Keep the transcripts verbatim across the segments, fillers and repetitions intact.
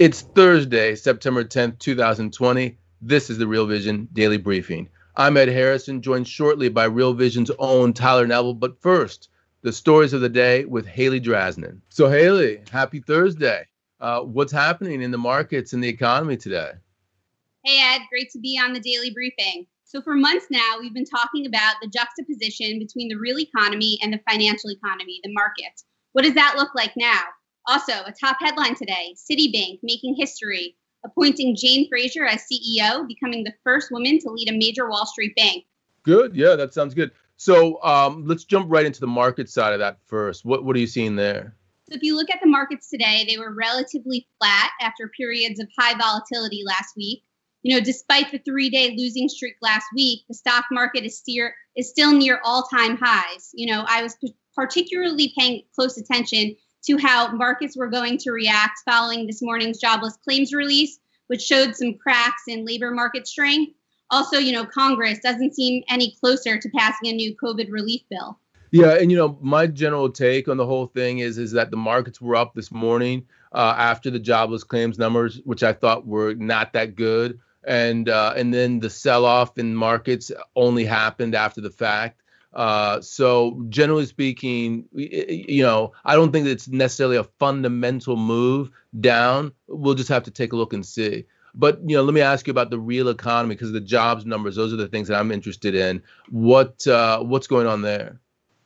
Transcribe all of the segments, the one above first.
It's Thursday, September tenth, two thousand twenty. This is the Real Vision Daily Briefing. I'm Ed Harrison, joined shortly by Real Vision's own Tyler Neville. But first, the stories of the day with Haley Draznin. So Haley, happy Thursday. Uh, what's happening in the markets and the economy today? Hey, Ed. Great to be on the Daily Briefing. So for months now, we've been talking about the juxtaposition between the real economy and the financial economy, the market. What does that look like now? Also, a top headline today, Citibank making history, appointing Jane Fraser as C E O, becoming the first woman to lead a major Wall Street bank. Good. Yeah, that sounds good. So um, let's jump right into the market side of that first. What, what are you seeing there? So if you look at the markets today, they were relatively flat after periods of high volatility last week. You know, despite the three-day losing streak last week, the stock market is, steer, is still near all-time highs. You know, I was p- particularly paying close attention to how markets were going to react following this morning's jobless claims release, which showed some cracks in labor market strength. Also, you know, Congress doesn't seem any closer to passing a new COVID relief bill. Yeah, and, you know, my general take on the whole thing is is that the markets were up this morning uh, after the jobless claims numbers, which I thought were not that good. And uh, and then the sell-off in markets only happened after the fact. Uh, so generally speaking, you know, I don't think it's necessarily a fundamental move down. We'll just have to take a look and see. But, you know, let me ask you about the real economy, because the jobs numbers, those are the things that I'm interested in. What uh, what's going on there?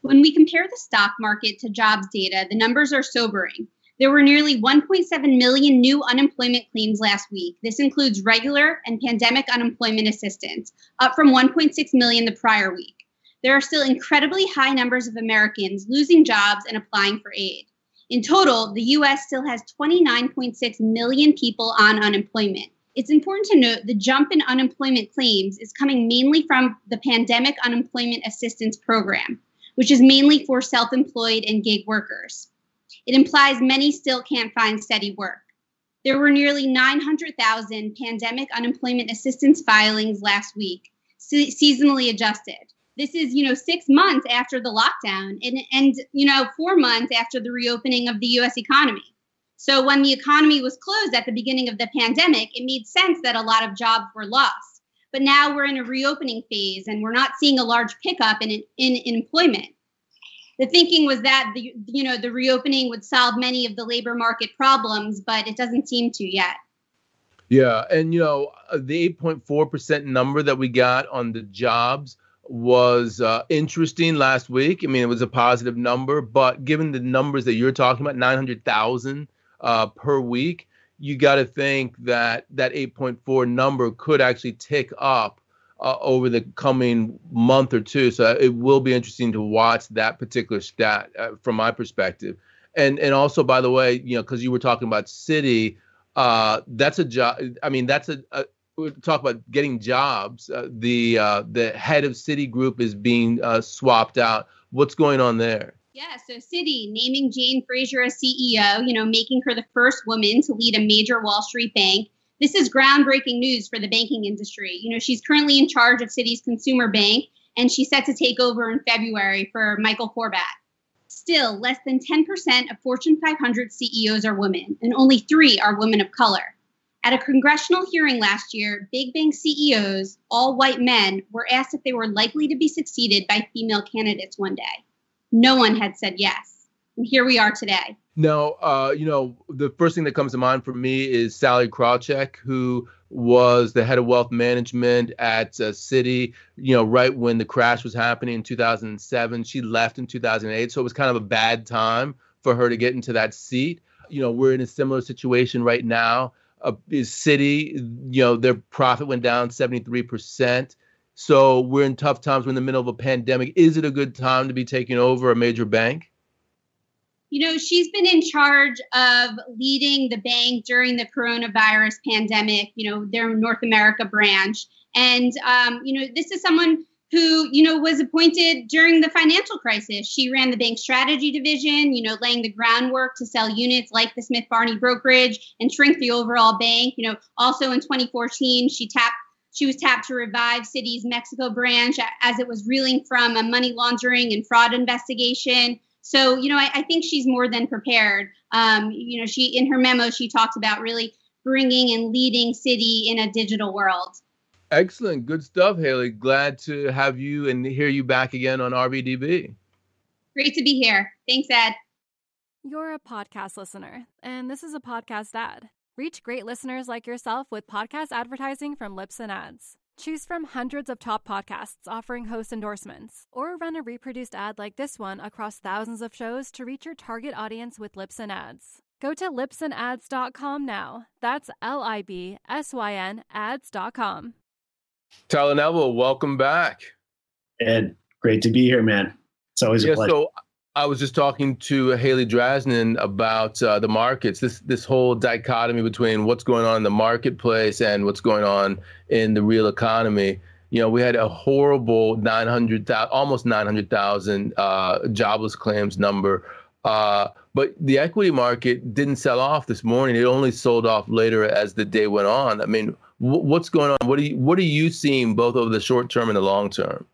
When we compare the stock market to jobs data, the numbers are sobering. There were nearly one point seven million new unemployment claims last week. This includes regular and pandemic unemployment assistance, up from one point six million the prior week. There are still incredibly high numbers of Americans losing jobs and applying for aid. In total, the U S still has twenty-nine point six million people on unemployment. It's important to note the jump in unemployment claims is coming mainly from the Pandemic Unemployment Assistance Program, which is mainly for self-employed and gig workers. It implies many still can't find steady work. There were nearly nine hundred thousand pandemic unemployment assistance filings last week, se- seasonally adjusted. This is, you know, six months after the lockdown and, and, you know, four months after the reopening of the U S economy. So when the economy was closed at the beginning of the pandemic, it made sense that a lot of jobs were lost. But now we're in a reopening phase and we're not seeing a large pickup in, in, in employment. The thinking was that the, you know, the reopening would solve many of the labor market problems, but it doesn't seem to yet. Yeah. And, you know, the eight point four percent number that we got on the jobs was uh, interesting last week. I mean, it was a positive number, but given the numbers that you're talking about, nine hundred thousand uh, per week, you got to think that that eight point four number could actually tick up uh, over the coming month or two. So it will be interesting to watch that particular stat uh, from my perspective. And and also, by the way, you know, because you were talking about Citi, uh, that's a job. I mean, that's a, a we talk about getting jobs. Uh, the uh, the head of Citigroup is being uh, swapped out. What's going on there? Yeah, so Citi naming Jane Fraser as C E O, you know, making her the first woman to lead a major Wall Street bank. This is groundbreaking news for the banking industry. You know, she's currently in charge of Citi's consumer bank, and she's set to take over in February for Michael Corbat. Still, less than ten percent of Fortune five hundred C E Os are women, and only three are women of color. At a congressional hearing last year, big bank C E Os, all white men, were asked if they were likely to be succeeded by female candidates one day. No one had said yes. And here we are today. Now, uh, you know, the first thing that comes to mind for me is Sally Krawcheck, who was the head of wealth management at uh, Citi, you know, right when the crash was happening in two thousand seven. She left in two thousand eight. So it was kind of a bad time for her to get into that seat. You know, we're in a similar situation right now. Uh, is Citi, you know, their profit went down seventy-three percent. So we're in tough times. We're in the middle of a pandemic. Is it a good time to be taking over a major bank? You know, she's been in charge of leading the bank during the coronavirus pandemic, you know, their North America branch. And, um, you know, this is someone who, you know, was appointed during the financial crisis. She ran the bank strategy division, you know, laying the groundwork to sell units like the Smith Barney brokerage and shrink the overall bank. You know, also in twenty fourteen, she tapped She was tapped to revive Citi's Mexico branch as it was reeling from a money laundering and fraud investigation. So, you know, I, I think she's more than prepared. Um, you know, she in her memo, she talks about really bringing and leading Citi in a digital world. Excellent. Good stuff, Haley. Glad to have you and hear you back again on R B D B. Great to be here. Thanks, Ed. You're a podcast listener, and this is a podcast ad. Reach great listeners like yourself with podcast advertising from Libsyn Ads. Choose from hundreds of top podcasts offering host endorsements, or run a reproduced ad like this one across thousands of shows to reach your target audience with Libsyn Ads. Go to libsyn ads dot com now. That's L I B S Y N ads dot com. Tyler Neville, welcome back. Ed, great to be here, man. It's always yeah, a pleasure. So- I was just talking to Haley Draznin about uh, the markets, this this whole dichotomy between what's going on in the marketplace and what's going on in the real economy. You know, we had a horrible nine hundred thousand, almost nine hundred thousand uh, jobless claims number, uh, but the equity market didn't sell off this morning. It only sold off later as the day went on. I mean, w- what's going on? What are you, what are you seeing both over the short term and the long term?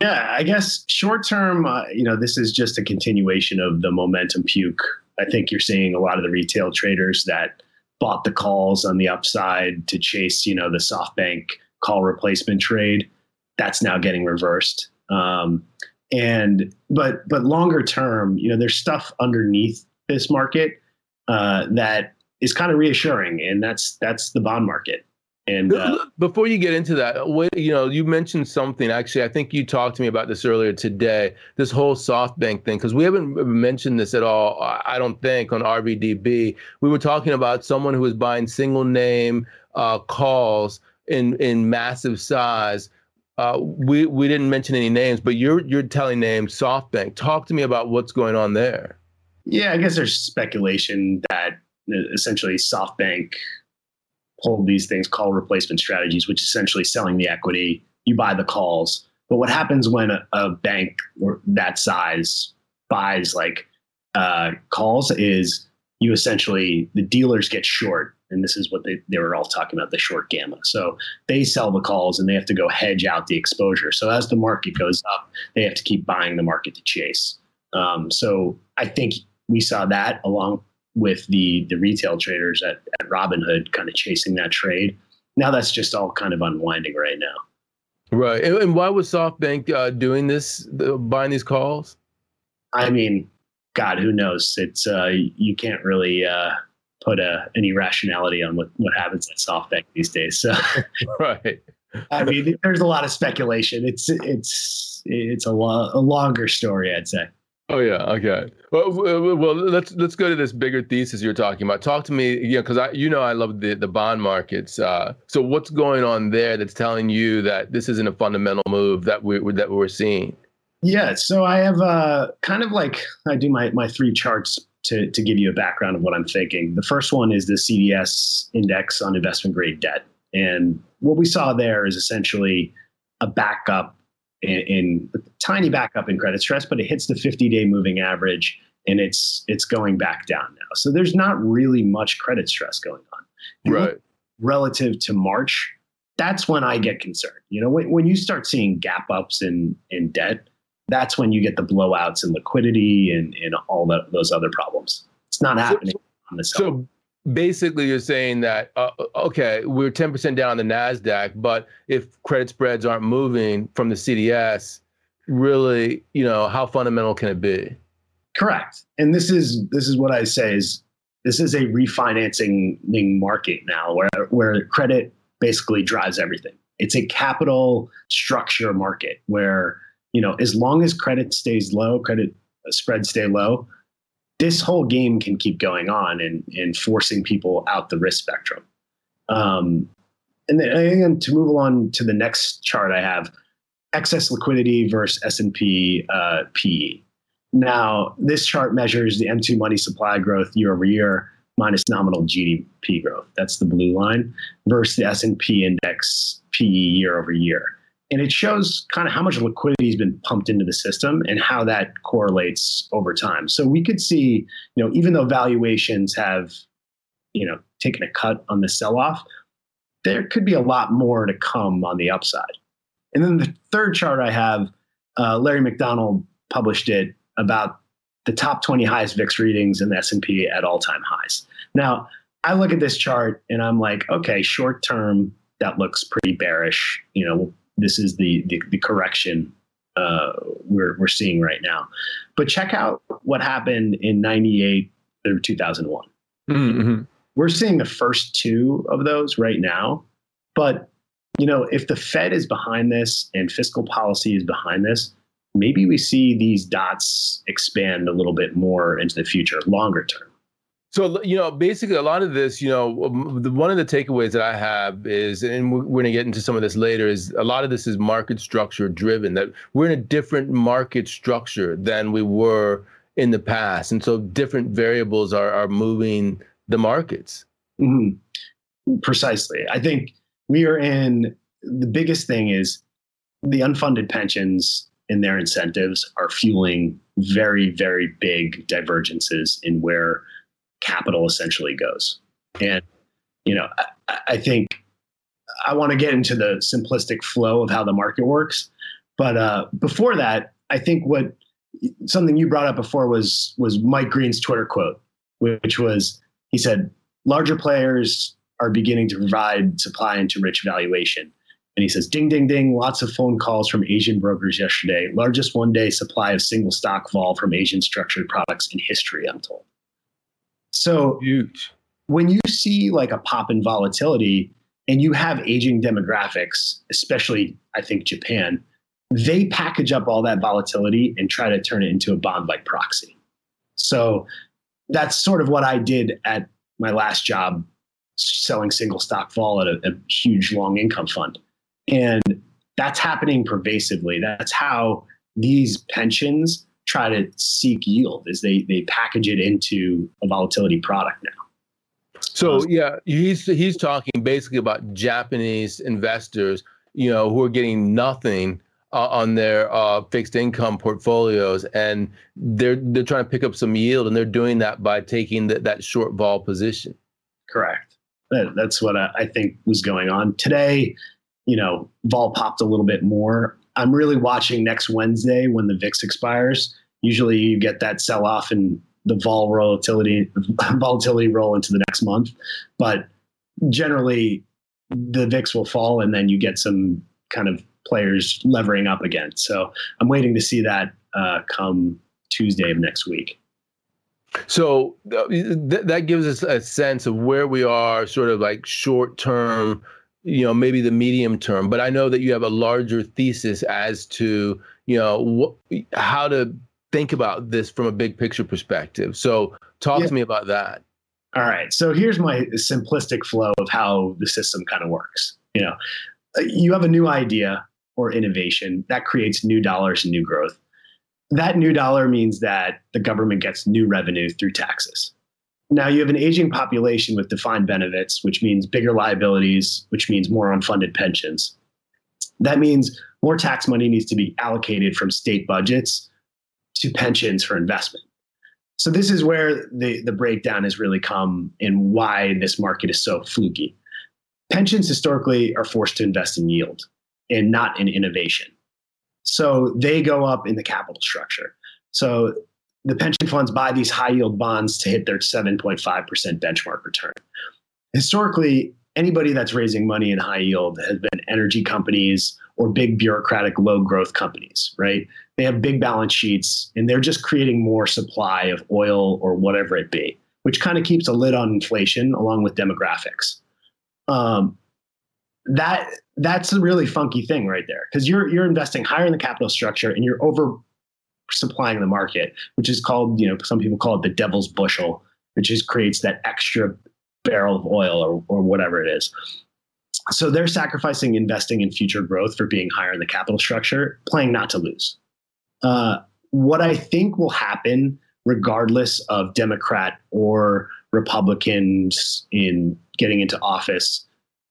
Yeah, I guess short term, uh, you know, this is just a continuation of the momentum puke. I think you're seeing a lot of the retail traders that bought the calls on the upside to chase, you know, the SoftBank call replacement trade. That's now getting reversed. Um, and but but longer term, you know, there's stuff underneath this market uh, that is kind of reassuring. And that's that's the bond market. And uh, before you get into that, what, you know, you mentioned something. Actually, I think you talked to me about this earlier today, this whole SoftBank thing, because we haven't mentioned this at all, I don't think, on R B D B. We were talking about someone who was buying single name uh, calls in in massive size. Uh, we we didn't mention any names, but you're you're telling names. SoftBank. Talk to me about what's going on there. Yeah, I guess there's speculation that essentially SoftBank hold these things, call replacement strategies, which is essentially selling the equity. You buy the calls. But what happens when a, a bank that size buys like uh, calls is you essentially, the dealers get short. And this is what they, they were all talking about, the short gamma. So they sell the calls and they have to go hedge out the exposure. So as the market goes up, they have to keep buying the market to chase. Um, so I think we saw that along with the the retail traders at, at Robinhood kind of chasing that trade. Now that's just all kind of unwinding right now. Right. And, and why was SoftBank uh, doing this, the, buying these calls? I mean, God, who knows? It's uh, you can't really uh, put a, any rationality on what, what happens at SoftBank these days. So, right. I mean, there's a lot of speculation. It's it's it's a, lo- a longer story, I'd say. Oh yeah, okay. Well, well, let's let's go to this bigger thesis you're talking about. Talk to me, you know, because I, you know, I love the, the bond markets. Uh, so what's going on there that's telling you that this isn't a fundamental move that we that we're seeing? Yeah. So I have uh, kind of like I do my my three charts to to give you a background of what I'm thinking. The first one is the C D S index on investment grade debt, and what we saw there is essentially a backup. In, in a tiny backup in credit stress, but it hits the fifty-day moving average, and it's it's going back down now. So there's not really much credit stress going on, right? Relative to March, that's when I get concerned. You know, when, when you start seeing gap ups in in debt, that's when you get the blowouts in liquidity and and all the, those other problems. It's not happening so, on the sell. So- Basically, you're saying that, uh, okay, we're ten percent down on the Nasdaq, but if credit spreads aren't moving from the C D S, really, you know, how fundamental can it be? Correct. And this is this is what I say is this is a refinancing market now where, where credit basically drives everything. It's a capital structure market where, you know, as long as credit stays low, credit spreads stay low, this whole game can keep going on and, and forcing people out the risk spectrum. Um, and then and to move on to the next chart, I have excess liquidity versus S and P uh, P E. Now, this chart measures the M two money supply growth year over year minus nominal G D P growth. That's the blue line versus the S and P index P E year over year. And it shows kind of how much liquidity has been pumped into the system and how that correlates over time. So we could see, you know, even though valuations have, you know, taken a cut on the sell-off, there could be a lot more to come on the upside. And then the third chart I have, uh, Larry McDonald published it about the top twenty highest V I X readings in the S and P at all-time highs. Now, I look at this chart and I'm like, okay, short-term, that looks pretty bearish. You know, this is the the, the correction uh, we're we're seeing right now. But check out what happened in ninety-eight through two thousand one. Mm-hmm. We're seeing the first two of those right now. But, you know, if the Fed is behind this and fiscal policy is behind this, maybe we see these dots expand a little bit more into the future, longer term. So, you know, basically a lot of this, you know, one of the takeaways that I have is, and we're going to get into some of this later, is a lot of this is market structure driven, that we're in a different market structure than we were in the past. And so different variables are, are moving the markets. Mm-hmm. Precisely. I think we are in, the biggest thing is the unfunded pensions and their incentives are fueling very, very big divergences in where capital essentially goes. And, you know, I, I think I want to get into the simplistic flow of how the market works. But uh, before that, I think what something you brought up before was was Mike Green's Twitter quote, which was, he said, larger players are beginning to provide supply into rich valuation. And he says, ding, ding, ding, lots of phone calls from Asian brokers yesterday. Largest one-day supply of single stock vol from Asian structured products in history, I'm told. So huge. When you see like a pop in volatility and you have aging demographics, especially, I think, Japan, they package up all that volatility and try to turn it into a bond-like proxy. So that's sort of what I did at my last job, selling single stock vol at a, a huge long income fund. And that's happening pervasively. That's how these pensions try to seek yield, is they they package it into a volatility product now. So yeah, he's he's talking basically about Japanese investors, you know, who are getting nothing uh, on their uh, fixed income portfolios, and they're they're trying to pick up some yield, and they're doing that by taking the, that short vol position. Correct. That, that's what I, I think was going on today. You know, vol popped a little bit more. I'm really watching next Wednesday when the V I X expires. Usually you get that sell-off and the vol volatility, volatility roll into the next month. But generally, the V I X will fall and then you get some kind of players levering up again. So I'm waiting to see that uh, come Tuesday of next week. So th- that gives us a sense of where we are sort of like short-term, you know, maybe the medium term, but I know that you have a larger thesis as to, you know, wh- how to think about this from a big picture perspective. So talk yeah. to me about that. All right. So here's my simplistic flow of how the system kind of works. You know, you have a new idea or innovation that creates new dollars and new growth. That new dollar means that the government gets new revenue through taxes. Now, you have an aging population with defined benefits, which means bigger liabilities, which means more unfunded pensions. That means more tax money needs to be allocated from state budgets to pensions for investment. So this is where the, the breakdown has really come and why this market is so fluky. Pensions historically are forced to invest in yield and not in innovation. So they go up in the capital structure. So the pension funds buy these high yield bonds to hit their seven point five percent benchmark return. Historically, anybody that's raising money in high yield has been energy companies or big bureaucratic low growth companies, right? They have big balance sheets and they're just creating more supply of oil or whatever it be, which kind of keeps a lid on inflation along with demographics. Um, that that's a really funky thing right there, because you're you're investing higher in the capital structure and you're over supplying the market, which is called, you know, some people call it the devil's bushel, which just creates that extra barrel of oil or, or whatever it is. So they're sacrificing investing in future growth for being higher in the capital structure, playing not to lose. Uh, what I think will happen, regardless of Democrat or Republicans in getting into office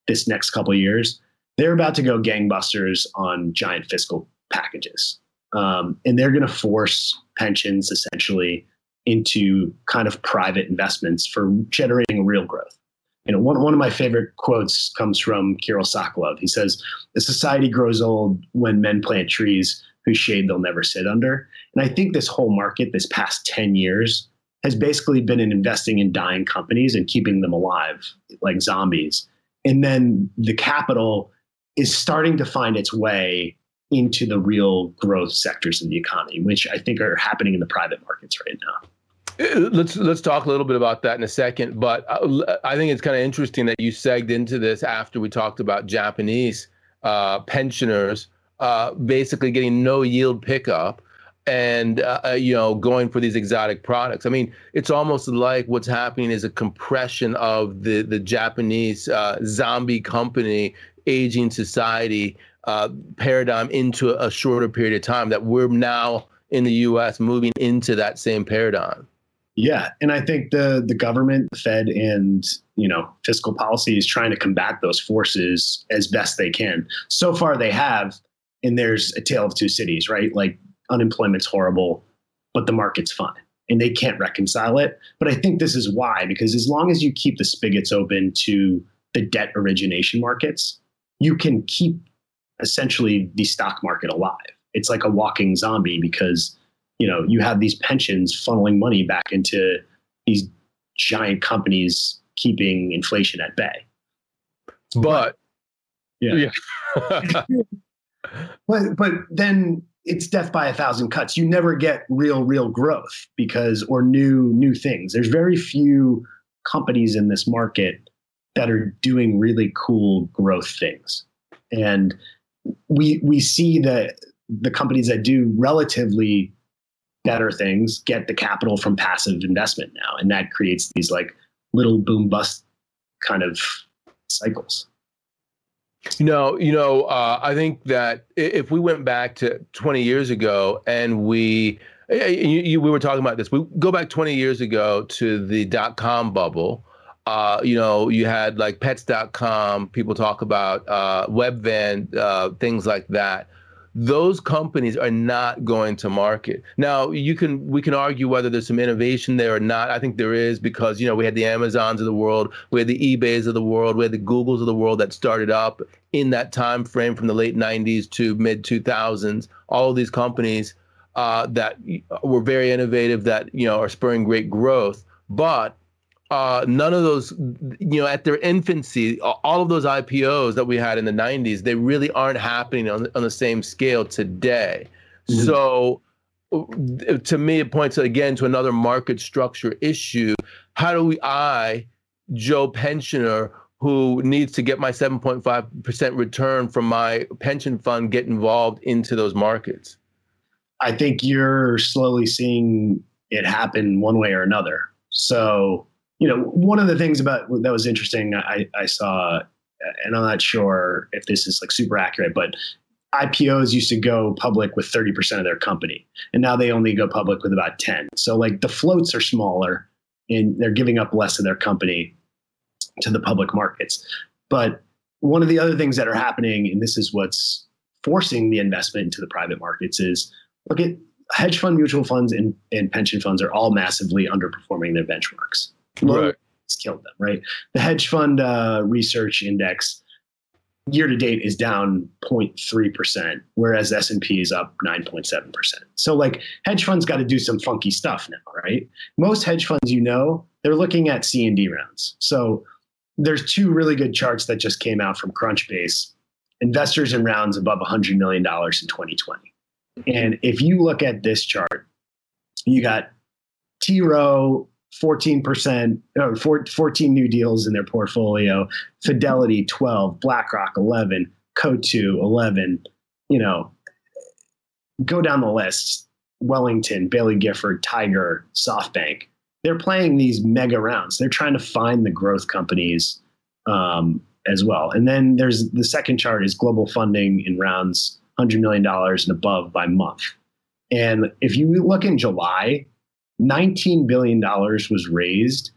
this next couple of years, they're about to go gangbusters on giant fiscal packages. Um, and they're going to force pensions essentially into kind of private investments for generating real growth. You know, one, one of my favorite quotes comes from Kirill Sokolov. He says, "The society grows old when men plant trees whose shade they'll never sit under." And I think this whole market this past ten years has basically been in investing in dying companies and keeping them alive like zombies. And then the capital is starting to find its way into the real growth sectors of the economy, which I think are happening in the private markets right now. Let's let's talk a little bit about that in a second. But I, I think it's kind of interesting that you segued into this after we talked about Japanese uh, pensioners uh, basically getting no yield pickup and, uh, you know, going for these exotic products. I mean, it's almost like what's happening is a compression of the, the Japanese uh, zombie company, aging society uh, paradigm into a shorter period of time, that we're now in the U S moving into that same paradigm. Yeah. And I think the the government, the Fed, and, you know, fiscal policy is trying to combat those forces as best they can. So far they have, and there's a tale of two cities, right? Like unemployment's horrible, but the market's fine and they can't reconcile it. But I think this is why, because as long as you keep the spigots open to the debt origination markets, you can keep essentially the stock market alive. It's like a walking zombie because, you know, you have these pensions funneling money back into these giant companies, keeping inflation at bay. But, yeah. yeah. but, but then it's death by a thousand cuts. You never get real, real growth because, or new, new things. There's very few companies in this market that are doing really cool growth things. And we, we see that the companies that do relatively better things get the capital from passive investment now. And that creates these like little boom bust kind of cycles. You know, you know, uh, I think that if we went back to twenty years ago and we, you, you, we were talking about this, we go back twenty years ago to the dot-com bubble. Uh, you know, you had like pets dot com, people talk about uh, Webvan, uh, things like that. Those companies are not going to market. Now, you can we can argue whether there's some innovation there or not. I think there is because, you know, we had the Amazons of the world, we had the eBays of the world, we had the Googles of the world that started up in that time frame from the late nineties to mid two thousands. All of these companies uh, that were very innovative that, you know, are spurring great growth. But uh, none of those, you know, at their infancy, all of those I P Os that we had in the nineties, they really aren't happening on, on the same scale today. Mm-hmm. So to me, it points again to another market structure issue. How do we, I, Joe Pensioner, who needs to get my seven point five percent return from my pension fund, get involved into those markets? I think you're slowly seeing it happen one way or another. So, you know, one of the things about that was interesting, I, I saw, and I'm not sure if this is like super accurate, but I P Os used to go public with thirty percent of their company, and now they only go public with about ten. So like the floats are smaller and they're giving up less of their company to the public markets. But one of the other things that are happening, and this is what's forcing the investment into the private markets, is look at hedge fund, mutual funds, and, and pension funds are all massively underperforming their benchmarks. Right. It's killed them, right? The hedge fund uh, research index year to date is down zero point three percent, whereas S and P is up nine point seven percent. So like hedge funds got to do some funky stuff now, right? Most hedge funds, you know, they're looking at C and D rounds. So there's two really good charts that just came out from Crunchbase, investors in rounds above one hundred million dollars in twenty twenty. And if you look at this chart, you got T. Rowe, fourteen percent, or fourteen new deals in their portfolio, Fidelity twelve, BlackRock eleven, Coatue eleven, you know, go down the list, Wellington, Bailey Gifford, Tiger, SoftBank. They're playing these mega rounds. They're trying to find the growth companies um, as well. And then there's the second chart is global funding in rounds, one hundred million dollars and above by month. And if you look in July, nineteen billion dollars was raised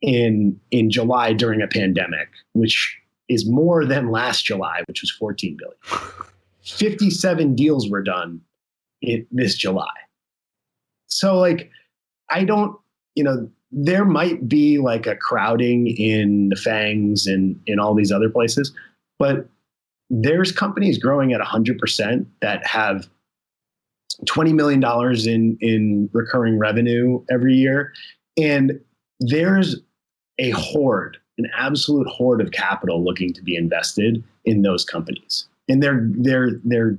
in in July during a pandemic, which is more than last July, which was fourteen billion dollars. fifty-seven deals were done in this July. So like, I don't, you know, there might be like a crowding in the FANGs and in all these other places, but there's companies growing at one hundred percent that have twenty million dollars in, in recurring revenue every year. And there's a horde, an absolute horde of capital looking to be invested in those companies. And they're, they're, they're,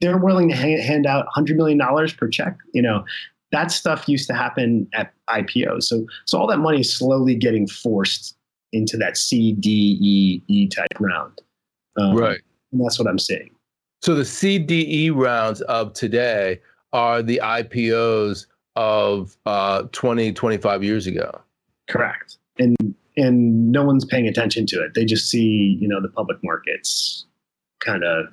they're willing to hand out one hundred million dollars per check. You know, that stuff used to happen at I P Os. So, so all that money is slowly getting forced into that C, D, E, E type round. Um, right. And that's what I'm seeing. So the C D E rounds of today are the I P Os of uh, twenty, twenty-five years ago. Correct. And and no one's paying attention to it. They just see, you know, the public markets kind of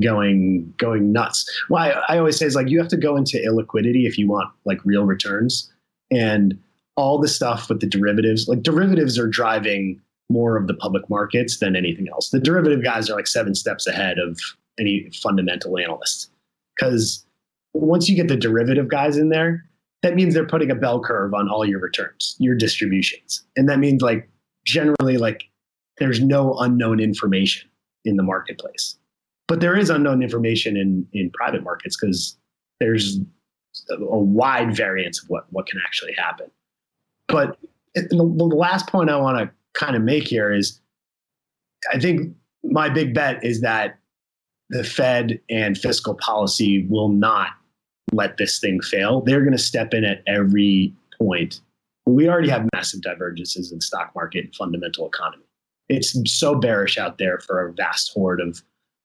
going going nuts. Well, I, I always say is like you have to go into illiquidity if you want like real returns. And all the stuff with the derivatives, like derivatives are driving more of the public markets than anything else. The derivative guys are like seven steps ahead of any fundamental analyst. Because once you get the derivative guys in there, that means they're putting a bell curve on all your returns, your distributions. And that means like generally like there's no unknown information in the marketplace. But there is unknown information in, in private markets because there's a, a wide variance of what, what can actually happen. But the, the last point I want to kind of make here is I think my big bet is that the Fed and fiscal policy will not let this thing fail. They're going to step in at every point. We already have massive divergences in the stock market and fundamental economy. It's so bearish out there for a vast horde of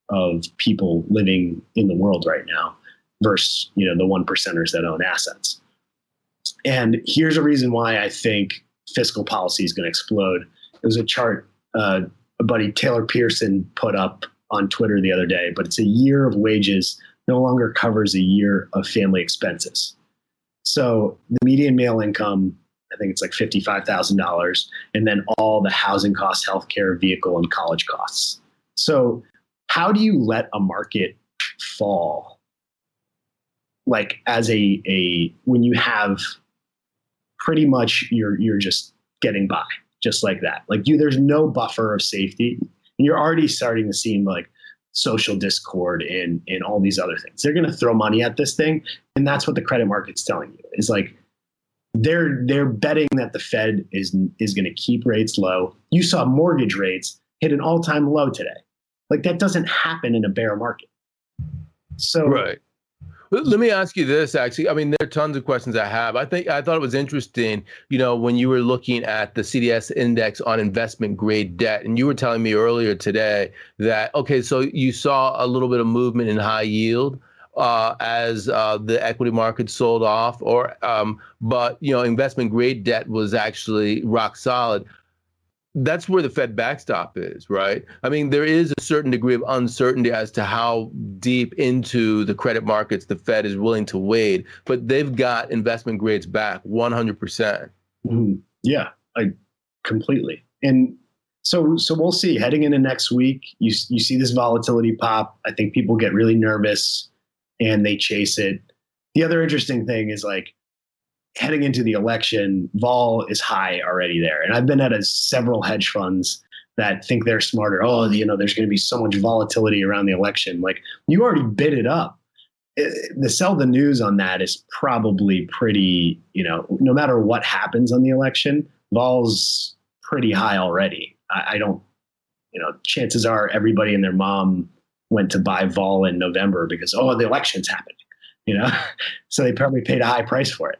of people living in the world right now versus, you know, the one percenters that own assets. And here's a reason why I think fiscal policy is going to explode. It was a chart uh, a buddy Taylor Pearson put up on Twitter the other day, but it's a year of wages no longer covers a year of family expenses. So the median male income, I think it's like fifty-five thousand dollars, and then all the housing costs, healthcare, vehicle, and college costs. So how do you let a market fall? Like as a, a when you have pretty much you're you're just getting by just like that. Like you, there's no buffer of safety. And you're already starting to see like social discord and, and all these other things. They're going to throw money at this thing. And that's what the credit market's telling you is like, they're, they're betting that the Fed is, is going to keep rates low. You saw mortgage rates hit an all time low today. Like that doesn't happen in a bear market. So, right. Let me ask you this, actually. I mean, there are tons of questions I have. I think I thought it was interesting, you know, when you were looking at the C D S index on investment grade debt, and you were telling me earlier today that, okay, so you saw a little bit of movement in high yield uh, as uh, the equity market sold off, or um, but, you know, investment grade debt was actually rock solid. That's where the Fed backstop is, right? I mean, there is a certain degree of uncertainty as to how deep into the credit markets the Fed is willing to wade, but they've got investment grades back one hundred percent. Mm-hmm. Yeah, I completely. And so, so we'll see. Heading into next week, you you see this volatility pop. I think people get really nervous and they chase it. The other interesting thing is like, heading into the election, vol is high already there. And I've been at a, several hedge funds that think they're smarter. Oh, you know, there's going to be so much volatility around the election. Like you already bid it up. It, the sell the news on that is probably pretty, you know, no matter what happens on the election, vol's pretty high already. I, I don't, you know, chances are everybody and their mom went to buy vol in November because, oh, the election's happening, you know, so they probably paid a high price for it.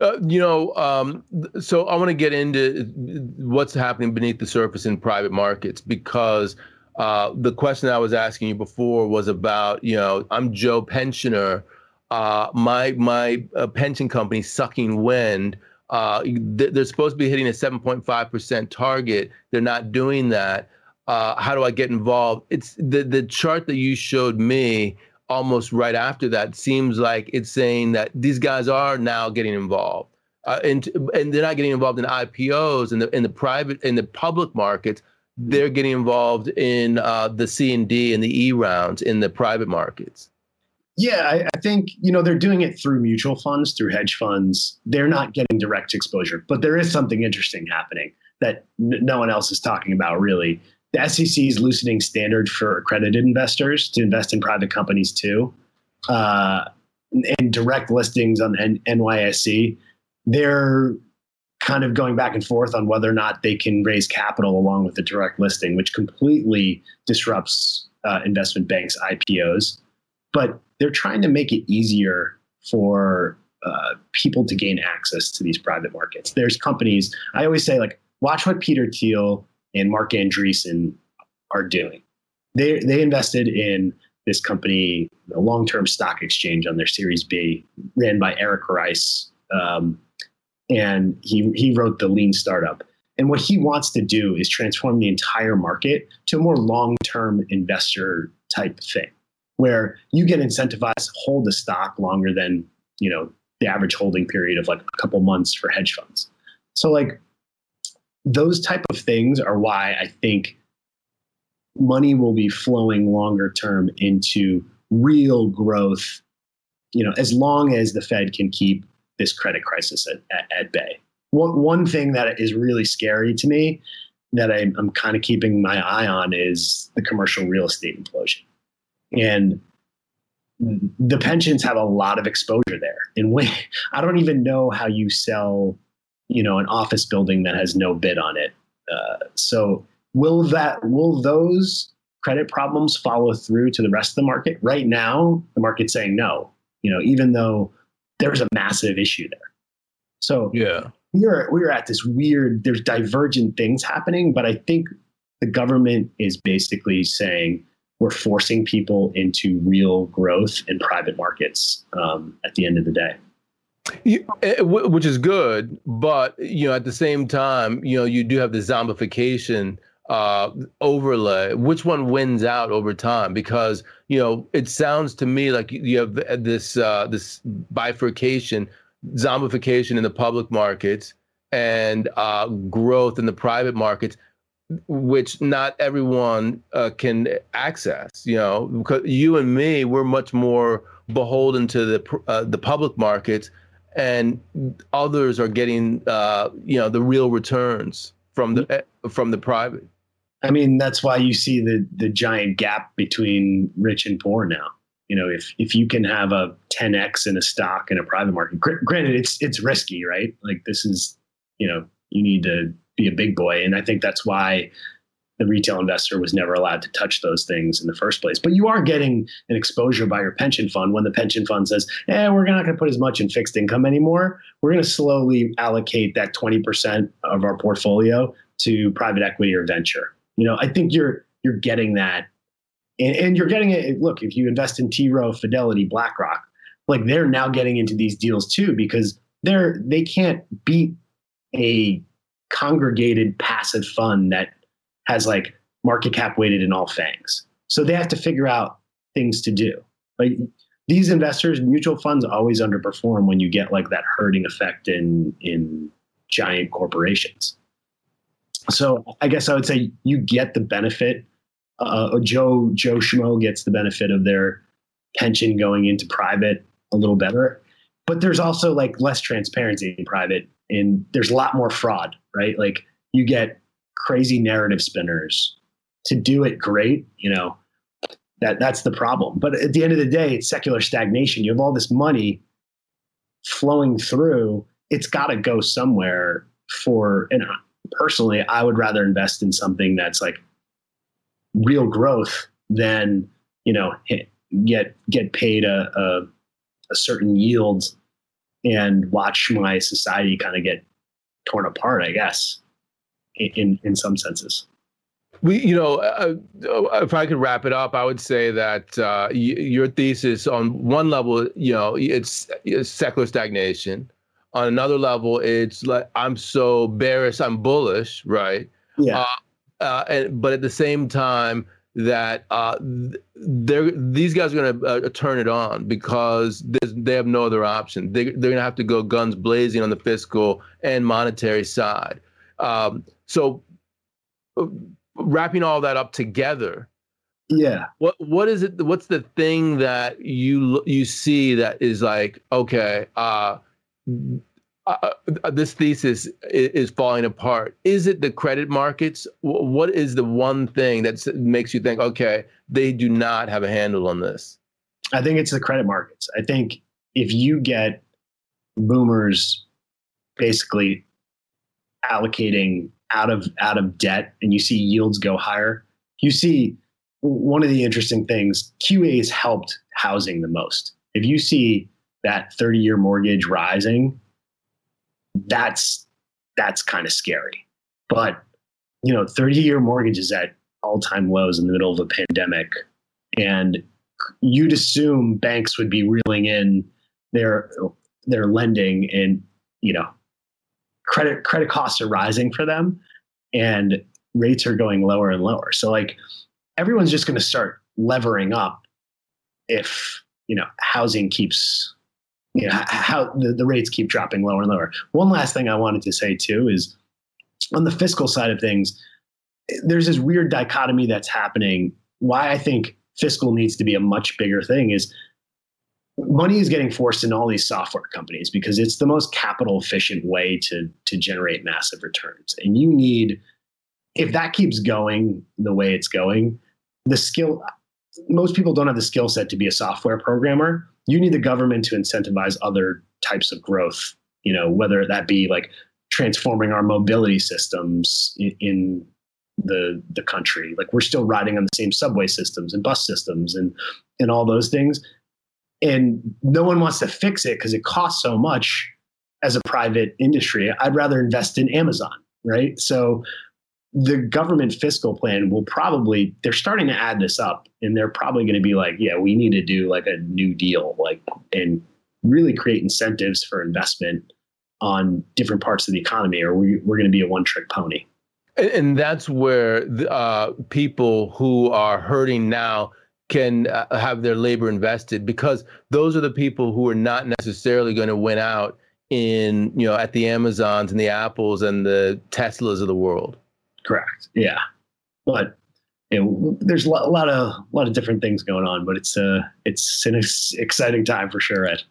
Uh, you know, um, so I want to get into what's happening beneath the surface in private markets, because uh, the question I was asking you before was about, you know, I'm Joe Pensioner, uh, my my uh, pension company sucking wind. Uh, they're supposed to be hitting a seven point five percent target. They're not doing that. Uh, how do I get involved? It's the the chart that you showed me almost right after that seems like it's saying that these guys are now getting involved, uh, and and they're not getting involved in I P Os and the in the private in the public markets. They're getting involved in uh, the C and D and the E rounds in the private markets. Yeah, I, I think, you know, they're doing it through mutual funds, through hedge funds. They're not getting direct exposure, but there is something interesting happening that n- no one else is talking about, really. The S E C is loosening standards for accredited investors to invest in private companies, too. Uh, and direct listings on N- NYSE, they're kind of going back and forth on whether or not they can raise capital along with the direct listing, which completely disrupts uh, investment banks' I P Os. But they're trying to make it easier for uh, people to gain access to these private markets. There's companies, I always say, like, watch what Peter Thiel and Mark Andreessen are doing. They they invested in this company, a long-term stock exchange, on their Series B, ran by Eric Rice, um, and he he wrote The Lean Startup. And what he wants to do is transform the entire market to a more long-term investor type thing, where you get incentivized to hold the stock longer than, you know, the average holding period of like a couple months for hedge funds. So like, those type of things are why I think money will be flowing longer term into real growth, you know, as long as the Fed can keep this credit crisis at, at, at bay. One, one thing that is really scary to me that I, I'm kind of keeping my eye on is the commercial real estate implosion. And the pensions have a lot of exposure there. And when, I don't even know how you sell, you know, an office building that has no bid on it. Uh, so will that, will those credit problems follow through to the rest of the market? Right now, the market's saying no, you know, even though there's a massive issue there. So yeah, we're, we're at this weird, there's divergent things happening, but I think the government is basically saying we're forcing people into real growth in private markets um, at the end of the day. You, which is good, but, you know, at the same time, you know, you do have the zombification uh, overlay. Which one wins out over time? Because, you know, it sounds to me like you have this uh, this bifurcation, zombification in the public markets and uh, growth in the private markets, which not everyone uh, can access. You know, because you and me, we're much more beholden to the uh, the public markets. And others are getting, uh, you know, the real returns from the from the private. I mean, that's why you see the the giant gap between rich and poor now. You know, if if you can have a ten x in a stock in a private market, gr- granted, it's it's risky, right? Like this is, you know, you need to be a big boy, and I think that's why the retail investor was never allowed to touch those things in the first place. But you are getting an exposure by your pension fund when the pension fund says, eh, we're not going to put as much in fixed income anymore. We're going to slowly allocate that twenty percent of our portfolio to private equity or venture. You know, I think you're you're getting that. And, and you're getting it. Look, if you invest in T. Rowe, Fidelity, BlackRock, like they're now getting into these deals too, because they're they can't beat a congregated passive fund that has like market cap weighted in all FANGs. So they have to figure out things to do. Like these investors, mutual funds always underperform when you get like that herding effect in, in giant corporations. So I guess I would say you get the benefit. Uh, Joe, Joe Schmo gets the benefit of their pension going into private a little better, but there's also like less transparency in private and there's a lot more fraud, right? Like you get crazy narrative spinners to do it great, you know, that that's the problem. But at the end of the day, it's secular stagnation. You have all this money flowing through. It's got to go somewhere for, and personally, I would rather invest in something that's like real growth than, you know, hit, get, get paid a, a, a certain yield and watch my society kind of get torn apart, I guess, in in some senses. We, you know, uh, if I could wrap it up, I would say that uh, y- your thesis on one level, you know, it's, it's secular stagnation. On another level, it's like, I'm so bearish, I'm bullish, right? Yeah. Uh, uh, and, but at the same time, that uh, they're, these guys are going to uh, turn it on because they have no other option. They, they're going to have to go guns blazing on the fiscal and monetary side. Um, so uh, wrapping all that up together, yeah. What what is it? What's the thing that you you see that is like, okay, uh, uh, this thesis is, is falling apart? Is it the credit markets? W- what is the one thing that makes you think, okay, they do not have a handle on this? I think it's the credit markets. I think if you get boomers basically allocating out of out of debt and you see yields go higher, you see one of the interesting things, Q A's helped housing the most. If you see that thirty-year mortgage rising, that's that's kind of scary. But you know, thirty-year mortgage is at all-time lows in the middle of a pandemic, and you'd assume banks would be reeling in their their lending, and you know, Credit credit costs are rising for them, and rates are going lower and lower. So like, everyone's just going to start levering up if, you know, housing keeps, you know, how the, the rates keep dropping lower and lower. One last thing I wanted to say too is on the fiscal side of things, there's this weird dichotomy that's happening. Why I think fiscal needs to be a much bigger thing is money is getting forced in all these software companies because it's the most capital efficient way to, to generate massive returns. And you need, if that keeps going the way it's going, the skill, most people don't have the skill set to be a software programmer. You need the government to incentivize other types of growth, you know, whether that be like transforming our mobility systems in, in the the country. Like, we're still riding on the same subway systems and bus systems and and all those things. And no one wants to fix it because it costs so much as a private industry. I'd rather invest in Amazon, right? So the government fiscal plan will probably, they're starting to add this up, and they're probably going to be like, yeah, we need to do like a new deal, like, and really create incentives for investment on different parts of the economy, or we, we're going to be a one-trick pony. And, and that's where the, uh, people who are hurting now can uh, have their labor invested, because those are the people who are not necessarily going to win out in, you know, at the Amazons and the Apples and the Teslas of the world. Correct. Yeah. But you know, there's a lot, a lot of, a lot of different things going on, but it's uh it's an ex- exciting time for sure, Ed.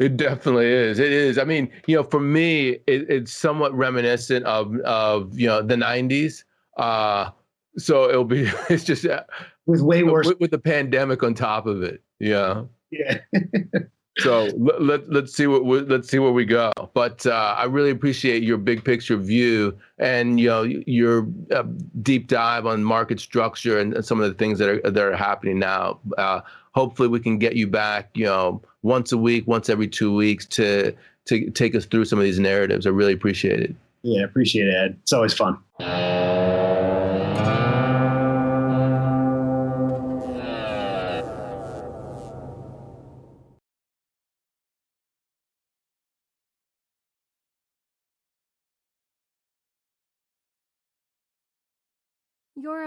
It definitely is. It is. I mean, you know, for me, it, it's somewhat reminiscent of, of, you know, the nineties. Uh, so it'll be, it's just, uh, with way worse with, with the pandemic on top of it. Yeah. Yeah. So let, let, let's see what we, let's see where we go. But uh, I really appreciate your big picture view and, you know, your uh, deep dive on market structure and, and some of the things that are that are happening now. Uh, hopefully we can get you back, you know, once a week, once every two weeks to to take us through some of these narratives. I really appreciate it. Yeah, appreciate it, Ed. It's always fun. You're